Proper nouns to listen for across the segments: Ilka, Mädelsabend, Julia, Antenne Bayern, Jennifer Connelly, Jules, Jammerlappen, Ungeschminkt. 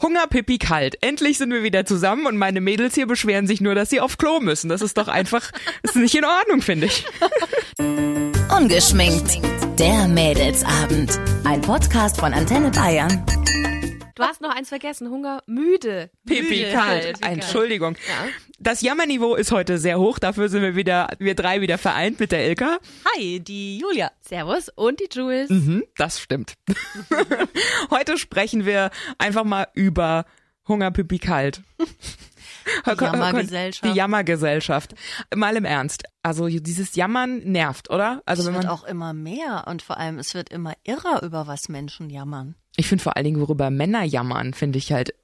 Hungerpipi kalt. Endlich sind wir wieder zusammen und meine Mädels hier beschweren sich nur, dass sie auf Klo müssen. Das ist doch einfach, ist nicht in Ordnung, finde ich. Ungeschminkt. Der Mädelsabend. Ein Podcast von Antenne Bayern. Du hast noch eins vergessen. Hunger, müde. Pipi kalt. Entschuldigung. Ja. Das Jammerniveau ist heute sehr hoch. Dafür sind wir drei wieder vereint mit der Ilka. Hi, die Julia. Servus. Und die Jules. Mhm, das stimmt. Heute sprechen wir einfach mal über Hunger, Pipi kalt. Die Jammergesellschaft. Die Jammergesellschaft. Mal im Ernst. Also dieses Jammern nervt, oder? Also es wird auch immer mehr und vor allem es wird immer irrer, über was Menschen jammern. Ich finde vor allen Dingen, worüber Männer jammern, finde ich halt,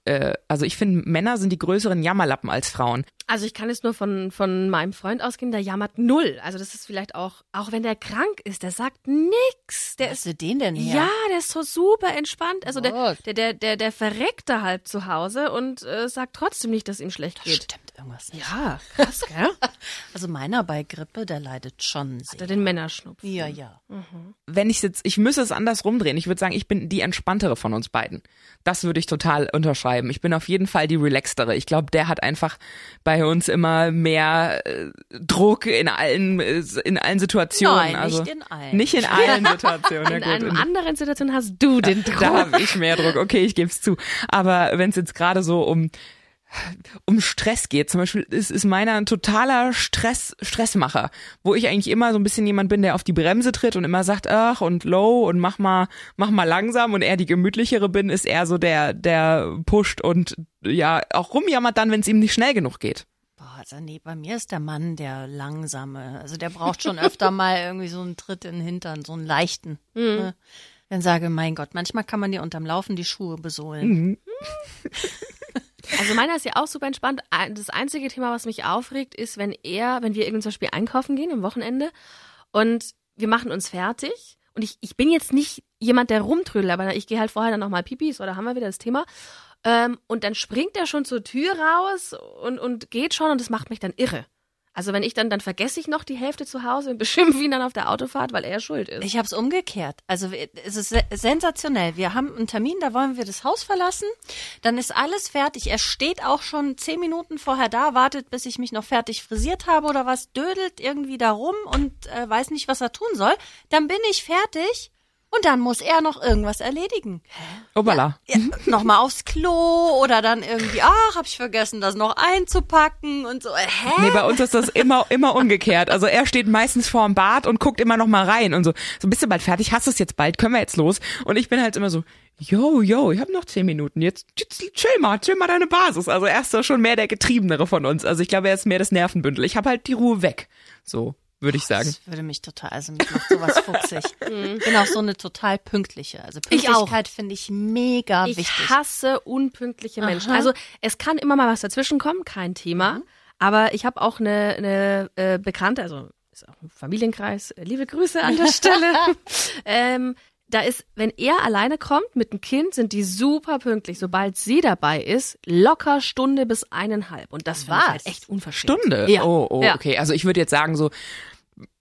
also ich finde, Männer sind die größeren Jammerlappen als Frauen. Also ich kann es nur von meinem Freund ausgehen, der jammert null. Also das ist vielleicht auch wenn der krank ist, der sagt nix. Der ist, den denn her? Ja, der ist so super entspannt. Also der verreckt da halb zu Hause und sagt trotzdem nicht, dass ihm schlecht geht. Stimmt irgendwas nicht. Ja, krass, gell? Also meiner bei Grippe, der leidet schon sehr. Hat er den Männerschnupfen? Ja, ja. Mhm. Wenn ich jetzt, ich müsste es anders rumdrehen. Ich würde sagen, ich bin die entspannte von uns beiden. Das würde ich total unterschreiben. Ich bin auf jeden Fall die relaxtere. Ich glaube, der hat einfach bei uns immer mehr Druck in allen Situationen. Nein, also, nicht in allen. Nicht in allen Situationen. Ja, in einer anderen Situation hast du den Druck. Da habe ich mehr Druck. Okay, ich gebe es zu. Aber wenn es jetzt gerade so um Stress geht, zum Beispiel ist meiner ein totaler Stressmacher, wo ich eigentlich immer so ein bisschen jemand bin, der auf die Bremse tritt und immer sagt, ach und low und mach mal langsam und eher die gemütlichere bin, ist eher so der pusht und ja auch rumjammert dann, wenn es ihm nicht schnell genug geht. Boah, also nee, bei mir ist der Mann der Langsame, also der braucht schon öfter mal irgendwie so einen Tritt in den Hintern, so einen leichten. Mhm. Ne? Dann sage, mein Gott, manchmal kann man dir unterm Laufen die Schuhe besohlen. Mhm. Also meiner ist ja auch super entspannt. Das einzige Thema, was mich aufregt, ist, wenn wir irgendwie zum Beispiel einkaufen gehen am Wochenende und wir machen uns fertig. Und ich bin jetzt nicht jemand, der rumtrödelt, aber ich gehe halt vorher dann nochmal Pipis oder haben wir wieder das Thema. Und dann springt er schon zur Tür raus und geht schon und das macht mich dann irre. Also wenn ich dann vergesse ich noch die Hälfte zu Hause und beschimpfe ihn dann auf der Autofahrt, weil er schuld ist. Ich habe es umgekehrt. Also es ist sensationell. Wir haben einen Termin, da wollen wir das Haus verlassen. Dann ist alles fertig. Er steht auch schon 10 Minuten vorher da, wartet, bis ich mich noch fertig frisiert habe oder was, dödelt irgendwie da rum und weiß nicht, was er tun soll. Dann bin ich fertig. Und dann muss er noch irgendwas erledigen. Obala. Ja, nochmal aufs Klo oder dann irgendwie, hab ich vergessen, das noch einzupacken und so. Hä? Nee, bei uns ist das immer umgekehrt. Also er steht meistens vorm Bad und guckt immer nochmal rein und so. So, bist du bald fertig? Hast du es jetzt bald? Können wir jetzt los? Und ich bin halt immer so, yo, ich habe noch 10 Minuten. Jetzt chill mal deine Basis. Also er ist doch schon mehr der Getriebenere von uns. Also ich glaube, er ist mehr das Nervenbündel. Ich habe halt die Ruhe weg. So. Würde ich sagen. Das würde mich total, also mich macht sowas fuchsig. Ich bin auch so eine total pünktliche. Also Pünktlichkeit finde ich mega wichtig. Ich hasse unpünktliche Menschen. Aha. Also es kann immer mal was dazwischen kommen, kein Thema. Mhm. Aber ich habe auch eine Bekannte, also ist auch ein Familienkreis, liebe Grüße an der Stelle. Da ist, wenn er alleine kommt mit dem Kind, sind die super pünktlich. Sobald sie dabei ist, locker Stunde bis 1,5. Und das war halt echt unverschämt. Stunde? Ja. Oh, ja. Okay. Also ich würde jetzt sagen so,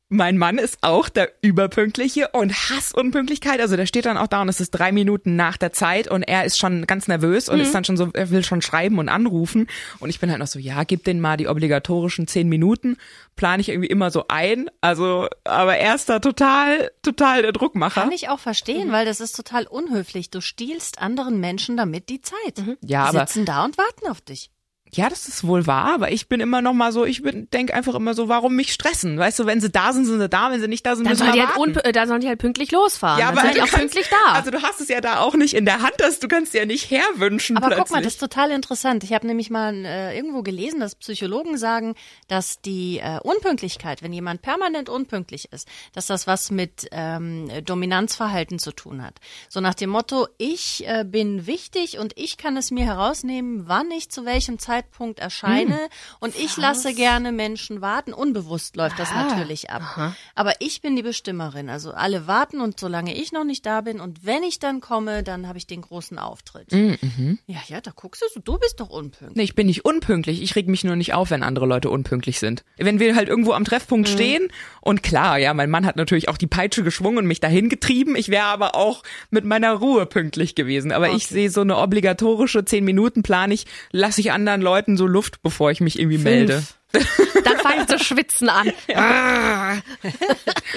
mein Mann ist auch der Überpünktliche und hasst Unpünktlichkeit. Also der steht dann auch da und es ist 3 Minuten nach der Zeit und er ist schon ganz nervös und ist dann schon so, er will schon schreiben und anrufen. Und ich bin halt noch so, ja, gib denen mal die obligatorischen 10 Minuten, plane ich irgendwie immer so ein. Also, aber er ist da total der Druckmacher. Kann ich auch verstehen, weil das ist total unhöflich. Du stiehlst anderen Menschen damit die Zeit. Mhm. Ja, die sitzen da und warten auf dich. Ja, das ist wohl wahr, aber ich bin immer noch mal so, denk einfach immer so, warum mich stressen? Weißt du, wenn sie da sind, sind sie da, wenn sie nicht da sind, dann müssen wir warten. Da sollen die halt pünktlich losfahren, ja, dann sind die auch pünktlich da. Also du hast es ja da auch nicht in der Hand, du kannst ja nicht herwünschen aber plötzlich. Aber guck mal, das ist total interessant. Ich habe nämlich mal irgendwo gelesen, dass Psychologen sagen, dass die Unpünktlichkeit, wenn jemand permanent unpünktlich ist, dass das was mit Dominanzverhalten zu tun hat. So nach dem Motto, ich bin wichtig und ich kann es mir herausnehmen, wann ich zu welchem Zeitpunkt Zeitpunkt erscheine und ich lasse gerne Menschen warten. Unbewusst läuft das natürlich ab. Aha. Aber ich bin die Bestimmerin. Also alle warten und solange ich noch nicht da bin und wenn ich dann komme, dann habe ich den großen Auftritt. Mhm. Ja, ja, da guckst du so, du bist doch unpünktlich. Nee, ich bin nicht unpünktlich. Ich reg mich nur nicht auf, wenn andere Leute unpünktlich sind. Wenn wir halt irgendwo am Treffpunkt stehen und klar, ja, mein Mann hat natürlich auch die Peitsche geschwungen und mich dahin getrieben. Ich wäre aber auch mit meiner Ruhe pünktlich gewesen. Aber ich sehe so eine obligatorische 10-Minuten-Plan. Ich lasse ich anderen Leuten so Luft, bevor ich mich irgendwie melde. Dann fange ich zu schwitzen an. Ja.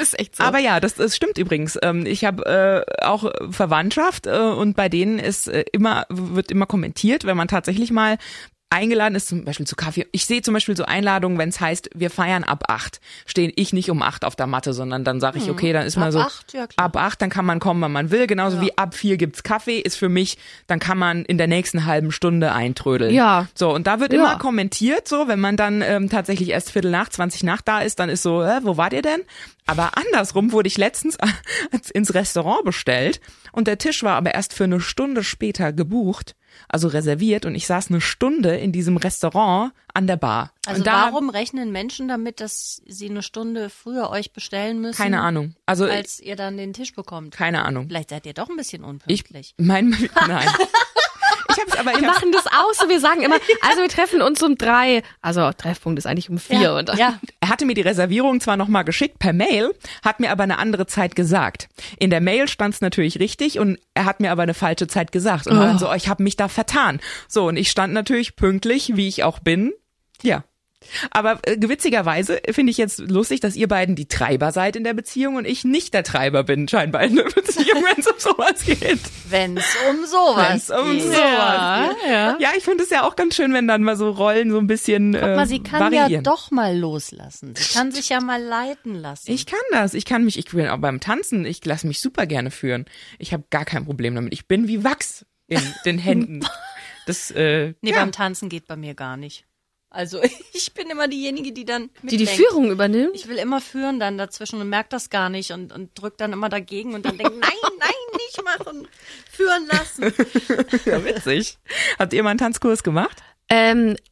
Ist echt so. Aber ja, das stimmt übrigens. Ich habe auch Verwandtschaft und bei denen wird immer kommentiert, wenn man tatsächlich mal eingeladen ist, zum Beispiel zu Kaffee. Ich sehe zum Beispiel so Einladungen, wenn es heißt, wir feiern ab 8, stehe ich nicht um 8 auf der Matte, sondern dann sage ich, okay, dann ist mal so, 8, ja, klar. Ab 8, dann kann man kommen, wann man will, genauso wie ab 4 gibt's Kaffee, ist für mich, dann kann man in der nächsten halben Stunde eintrödeln. Ja. So, und da wird immer kommentiert, so, wenn man dann tatsächlich erst 20 nach 20 nach da ist, dann ist so, wo wart ihr denn? Aber andersrum wurde ich letztens ins Restaurant bestellt und der Tisch war aber erst für eine Stunde später gebucht. Also reserviert und ich saß eine Stunde in diesem Restaurant an der Bar. Also und warum rechnen Menschen damit, dass sie eine Stunde früher euch bestellen müssen? Keine Ahnung. Also als ihr dann den Tisch bekommt? Keine Ahnung. Vielleicht seid ihr doch ein bisschen unpünktlich. Nein. Wir machen das aus und wir sagen immer, also wir treffen uns um 3. Also Treffpunkt ist eigentlich um 4. Ja, und ja. Er hatte mir die Reservierung zwar nochmal geschickt per Mail, hat mir aber eine andere Zeit gesagt. In der Mail stand es natürlich richtig und er hat mir aber eine falsche Zeit gesagt. Und dann so, ich habe mich da vertan. So, und ich stand natürlich pünktlich, wie ich auch bin. Ja. Aber witzigerweise finde ich jetzt lustig, dass ihr beiden die Treiber seid in der Beziehung und ich nicht der Treiber bin, scheinbar in der Beziehung, wenn es um sowas geht. Wenn es um sowas geht. Ja, ich finde es ja auch ganz schön, wenn dann mal so Rollen so ein bisschen variieren. Guck mal, sie kann ja doch mal loslassen. Sie kann sich ja mal leiten lassen. Ich kann das. Ich bin auch beim Tanzen, ich lasse mich super gerne führen. Ich habe gar kein Problem damit. Ich bin wie Wachs in den Händen. Beim Tanzen geht bei mir gar nicht. Also ich bin immer diejenige, die dann mitdenkt. Die Führung übernimmt? Ich will immer führen dann dazwischen und merke das gar nicht und drücke dann immer dagegen und dann denke, nein, nicht machen, führen lassen. Ja, witzig. Habt ihr mal einen Tanzkurs gemacht?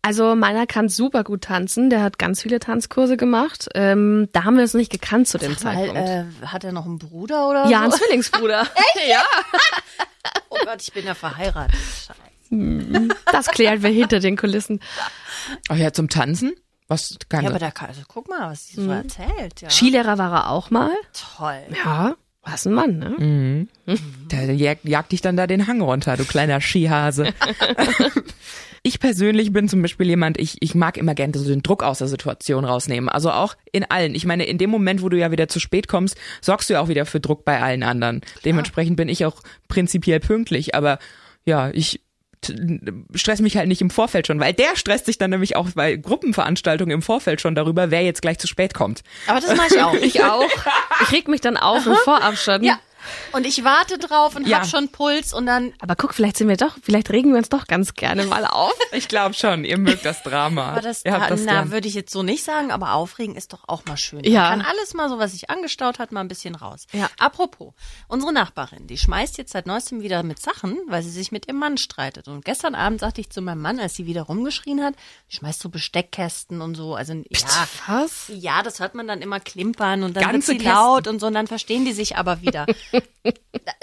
Also meiner kann super gut tanzen, der hat ganz viele Tanzkurse gemacht. Da haben wir es nicht gekannt zu dem Zeitpunkt. Hat er noch einen Bruder oder so? Ja, einen Zwillingsbruder. Echt? Ja. Oh Gott, ich bin ja verheiratet. Scheiße. Das klären wir hinter den Kulissen. Ach ja, zum Tanzen? Was kann aber da guck mal, was sie so erzählt. Ja. Skilehrer war er auch mal. Toll. Ja, was ein Mann, ne? Mhm. Der jagt dich dann da den Hang runter, du kleiner Skihase. Ich persönlich bin zum Beispiel jemand, ich mag immer gerne so den Druck aus der Situation rausnehmen. Also auch in allen. Ich meine, in dem Moment, wo du ja wieder zu spät kommst, sorgst du ja auch wieder für Druck bei allen anderen. Klar. Dementsprechend bin ich auch prinzipiell pünktlich. Aber ja, ich stress mich halt nicht im Vorfeld schon, weil der stresst sich dann nämlich auch bei Gruppenveranstaltungen im Vorfeld schon darüber, wer jetzt gleich zu spät kommt. Aber das mache ich auch. Ich reg mich dann auf im Vorabstand. Ja. Und ich warte drauf und hab schon Puls und dann. Aber guck, vielleicht regen wir uns doch ganz gerne mal auf. Ich glaube schon, ihr mögt das Drama. Aber würde ich jetzt so nicht sagen, aber aufregen ist doch auch mal schön. Ja. Man kann alles mal so, was sich angestaut hat, mal ein bisschen raus. Ja. Apropos, unsere Nachbarin, die schmeißt jetzt seit neuestem wieder mit Sachen, weil sie sich mit ihrem Mann streitet. Und gestern Abend sagte ich zu meinem Mann, als sie wieder rumgeschrien hat, schmeißt so Besteckkästen und so. Also was? Ja, das hört man dann immer klimpern und dann wird sie laut und so und dann verstehen die sich aber wieder.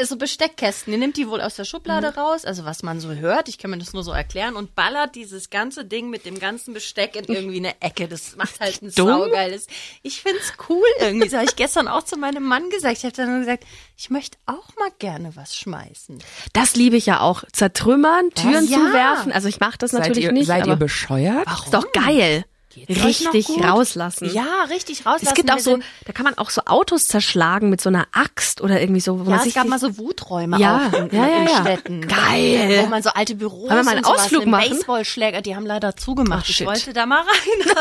So Besteckkästen, ihr nimmt die wohl aus der Schublade raus, also was man so hört, ich kann mir das nur so erklären, und ballert dieses ganze Ding mit dem ganzen Besteck in irgendwie eine Ecke. Das macht halt ein saugeiles. Ich find's cool irgendwie, das habe ich gestern auch zu meinem Mann gesagt. Ich habe dann nur gesagt, ich möchte auch mal gerne was schmeißen. Das liebe ich ja auch, zertrümmern, Türen zu werfen, also ich mache das natürlich nicht. Seid ihr bescheuert? Warum? Ist doch geil. Geht's richtig rauslassen. Ja, richtig rauslassen. Es gibt auch so, da kann man auch so Autos zerschlagen mit so einer Axt oder irgendwie so. Wo man es gab mal so Wuträume auch in Städten. Geil. Wo man so alte Büros und einen Ausflug machen? Baseballschläger, die haben leider zugemacht. Ich wollte da mal rein.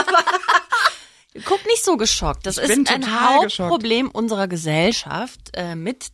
Guck nicht so geschockt. Das ist ein Hauptproblem unserer Gesellschaft,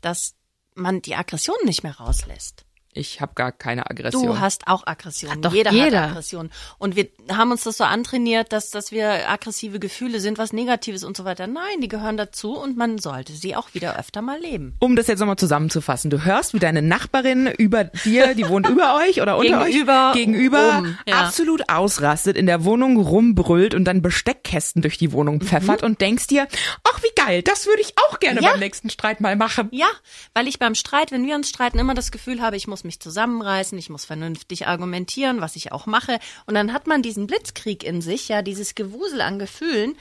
dass man die Aggression nicht mehr rauslässt. Ich habe gar keine Aggression. Du hast auch Aggression. Hat doch jeder hat Aggression. Und wir haben uns das so antrainiert, dass wir aggressive Gefühle sind, was Negatives und so weiter. Nein, die gehören dazu und man sollte sie auch wieder öfter mal leben. Um das jetzt nochmal zusammenzufassen. Du hörst, wie deine Nachbarin über dir, die wohnt über euch oder unter euch, gegenüber absolut ausrastet, in der Wohnung rumbrüllt und dann Besteckkästen durch die Wohnung pfeffert und denkst dir, ach wie geil, das würde ich auch gerne beim nächsten Streit mal machen. Ja, weil ich beim Streit, wenn wir uns streiten, immer das Gefühl habe, ich muss mich zusammenreißen, ich muss vernünftig argumentieren, was ich auch mache. Und dann hat man diesen Blitzkrieg in sich, ja, dieses Gewusel an Gefühlen,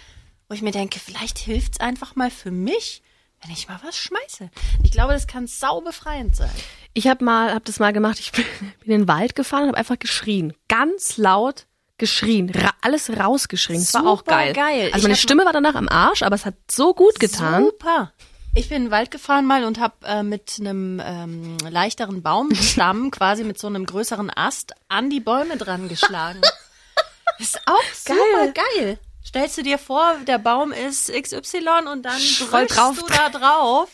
wo ich mir denke, vielleicht hilft's einfach mal für mich, wenn ich mal was schmeiße. Ich glaube, das kann sau befreiend sein. Ich hab das mal gemacht, ich bin in den Wald gefahren und habe einfach geschrien, ganz laut geschrien, alles rausgeschrien. Das war auch geil. Also meine Stimme war danach am Arsch, aber es hat so gut getan. Super. Ich bin in den Wald gefahren mal und habe mit einem leichteren Baumstamm, quasi mit so einem größeren Ast, an die Bäume dran geschlagen. Ist auch super geil. Stellst du dir vor, der Baum ist XY und dann brüllst du da drauf.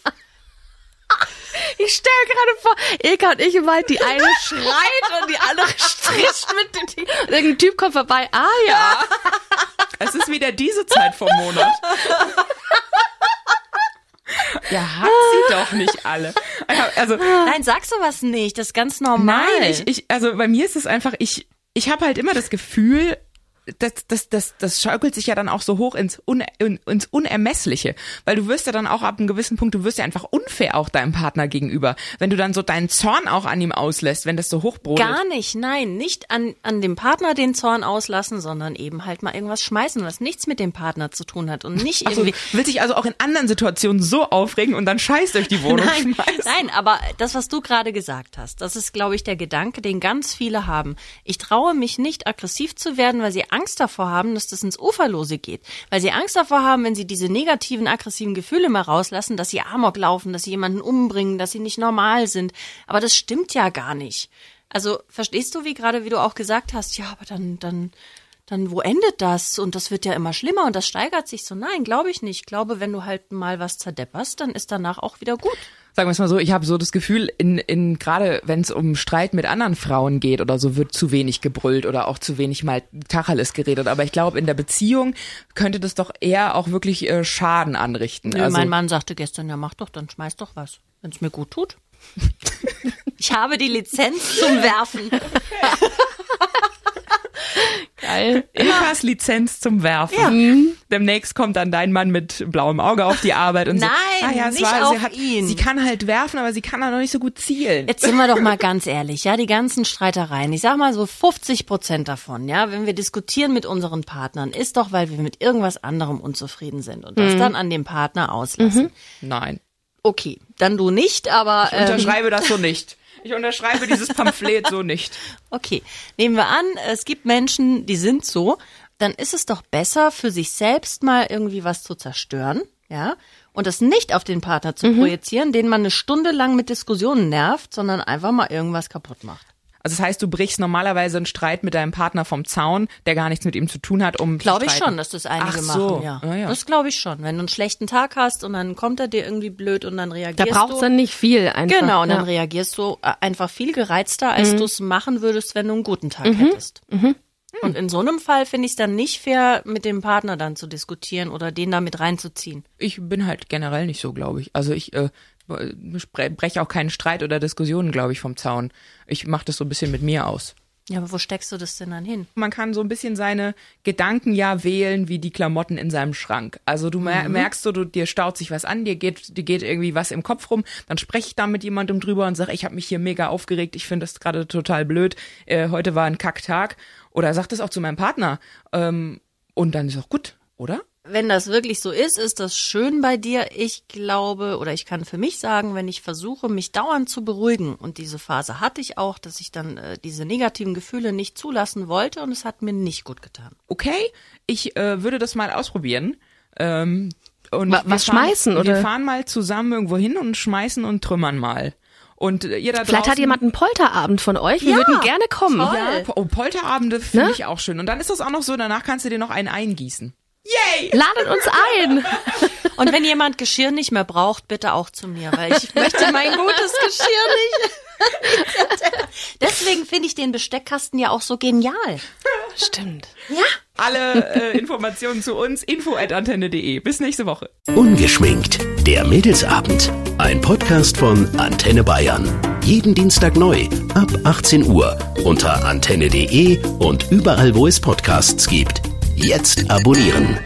Ich stelle gerade vor, Ilka und ich im Wald, die eine schreit und die andere stricht mit dem Ding. Und irgendein Typ kommt vorbei. Ah ja. Es ist wieder diese Zeit vom Monat. Ja, hat sie doch nicht alle. Also, nein, sag sowas nicht, das ist ganz normal. Nein, also bei mir ist es einfach, ich habe halt immer das Gefühl, das schaukelt sich ja dann auch so hoch ins Unermessliche, weil du wirst ja dann auch ab einem gewissen Punkt, du wirst ja einfach unfair auch deinem Partner gegenüber, wenn du dann so deinen Zorn auch an ihm auslässt, wenn das so hochbrodelt. Gar nicht, nein, nicht an dem Partner den Zorn auslassen, sondern eben halt mal irgendwas schmeißen, was nichts mit dem Partner zu tun hat und nicht irgendwie. Also, willst dich also auch in anderen Situationen so aufregen und dann Scheiß durch die Wohnung schmeißen? Nein, aber das, was du gerade gesagt hast, das ist, glaube ich, der Gedanke, den ganz viele haben. Ich traue mich nicht, aggressiv zu werden, weil sie Angst davor haben, dass das ins Uferlose geht. Weil sie Angst davor haben, wenn sie diese negativen, aggressiven Gefühle mal rauslassen, dass sie Amok laufen, dass sie jemanden umbringen, dass sie nicht normal sind. Aber das stimmt ja gar nicht. Also verstehst du, wie du auch gesagt hast, ja, aber dann wo endet das? Und das wird ja immer schlimmer und das steigert sich so. Nein, glaube ich nicht. Ich glaube, wenn du halt mal was zerdepperst, dann ist danach auch wieder gut. Sagen wir es mal so, ich habe so das Gefühl, gerade wenn es um Streit mit anderen Frauen geht oder so, wird zu wenig gebrüllt oder auch zu wenig mal Tacheles geredet. Aber ich glaube, in der Beziehung könnte das doch eher auch wirklich Schaden anrichten. Nö, also, mein Mann sagte gestern, ja mach doch, dann schmeiß doch was, wenn es mir gut tut. Ich habe die Lizenz zum Werfen. Geil. Ilkas Lizenz zum Werfen. Ja. Mhm. Demnächst kommt dann dein Mann mit blauem Auge auf die Arbeit und nein, so. Nein, nicht auf ihn. Sie kann halt werfen, aber sie kann da noch nicht so gut zielen. Jetzt sind wir doch mal ganz ehrlich, ja, die ganzen Streitereien, ich sag mal so 50% davon, ja, wenn wir diskutieren mit unseren Partnern, ist doch, weil wir mit irgendwas anderem unzufrieden sind und das dann an dem Partner auslassen. Mhm. Nein. Okay, dann du nicht, aber... Ich unterschreibe das so nicht. Ich unterschreibe dieses Pamphlet so nicht. Okay, nehmen wir an, es gibt Menschen, die sind so, dann ist es doch besser, für sich selbst mal irgendwie was zu zerstören, ja, und das nicht auf den Partner zu projizieren, den man eine Stunde lang mit Diskussionen nervt, sondern einfach mal irgendwas kaputt macht. Also das heißt, du brichst normalerweise einen Streit mit deinem Partner vom Zaun, der gar nichts mit ihm zu tun hat, um zu streiten. Glaube ich schon, dass das einige machen, ja. Ja. Das glaube ich schon. Wenn du einen schlechten Tag hast und dann kommt er dir irgendwie blöd und dann reagierst du. Da braucht's dann nicht viel einfach. Genau, und dann reagierst du einfach viel gereizter, als du es machen würdest, wenn du einen guten Tag hättest. Mhm. Und in so einem Fall finde ich es dann nicht fair, mit dem Partner dann zu diskutieren oder den da mit reinzuziehen. Ich bin halt generell nicht so, glaube ich. Also ich breche auch keinen Streit oder Diskussionen, glaube ich, vom Zaun. Ich mache das so ein bisschen mit mir aus. Ja, aber wo steckst du das denn dann hin? Man kann so ein bisschen seine Gedanken ja wählen, wie die Klamotten in seinem Schrank. Also du merkst so, dir staut sich was an, dir geht irgendwie was im Kopf rum, dann spreche ich da mit jemandem drüber und sage, ich habe mich hier mega aufgeregt, ich finde das gerade total blöd, heute war ein Kacktag. Oder sag das auch zu meinem Partner. Und dann ist auch gut, oder? Wenn das wirklich so ist, ist das schön bei dir. Ich glaube, oder ich kann für mich sagen, wenn ich versuche, mich dauernd zu beruhigen, und diese Phase hatte ich auch, dass ich dann diese negativen Gefühle nicht zulassen wollte und es hat mir nicht gut getan. Okay, ich würde das mal ausprobieren. Und was schmeißen, oder? Wir fahren mal zusammen irgendwo hin und schmeißen und trümmern mal. Und ihr da vielleicht hat jemand einen Polterabend von euch. Wir würden gerne kommen. Ja. Oh, Polterabende finde ich auch schön. Und dann ist das auch noch so, danach kannst du dir noch einen eingießen. Yay! Ladet uns ein! Und wenn jemand Geschirr nicht mehr braucht, bitte auch zu mir, weil ich möchte mein gutes Geschirr nicht. Deswegen finde ich den Besteckkasten ja auch so genial. Stimmt. Ja. Alle Informationen zu uns, info@antenne.de. Bis nächste Woche. Ungeschminkt, der Mädelsabend. Ein Podcast von Antenne Bayern. Jeden Dienstag neu, ab 18 Uhr, unter antenne.de und überall, wo es Podcasts gibt. Jetzt abonnieren.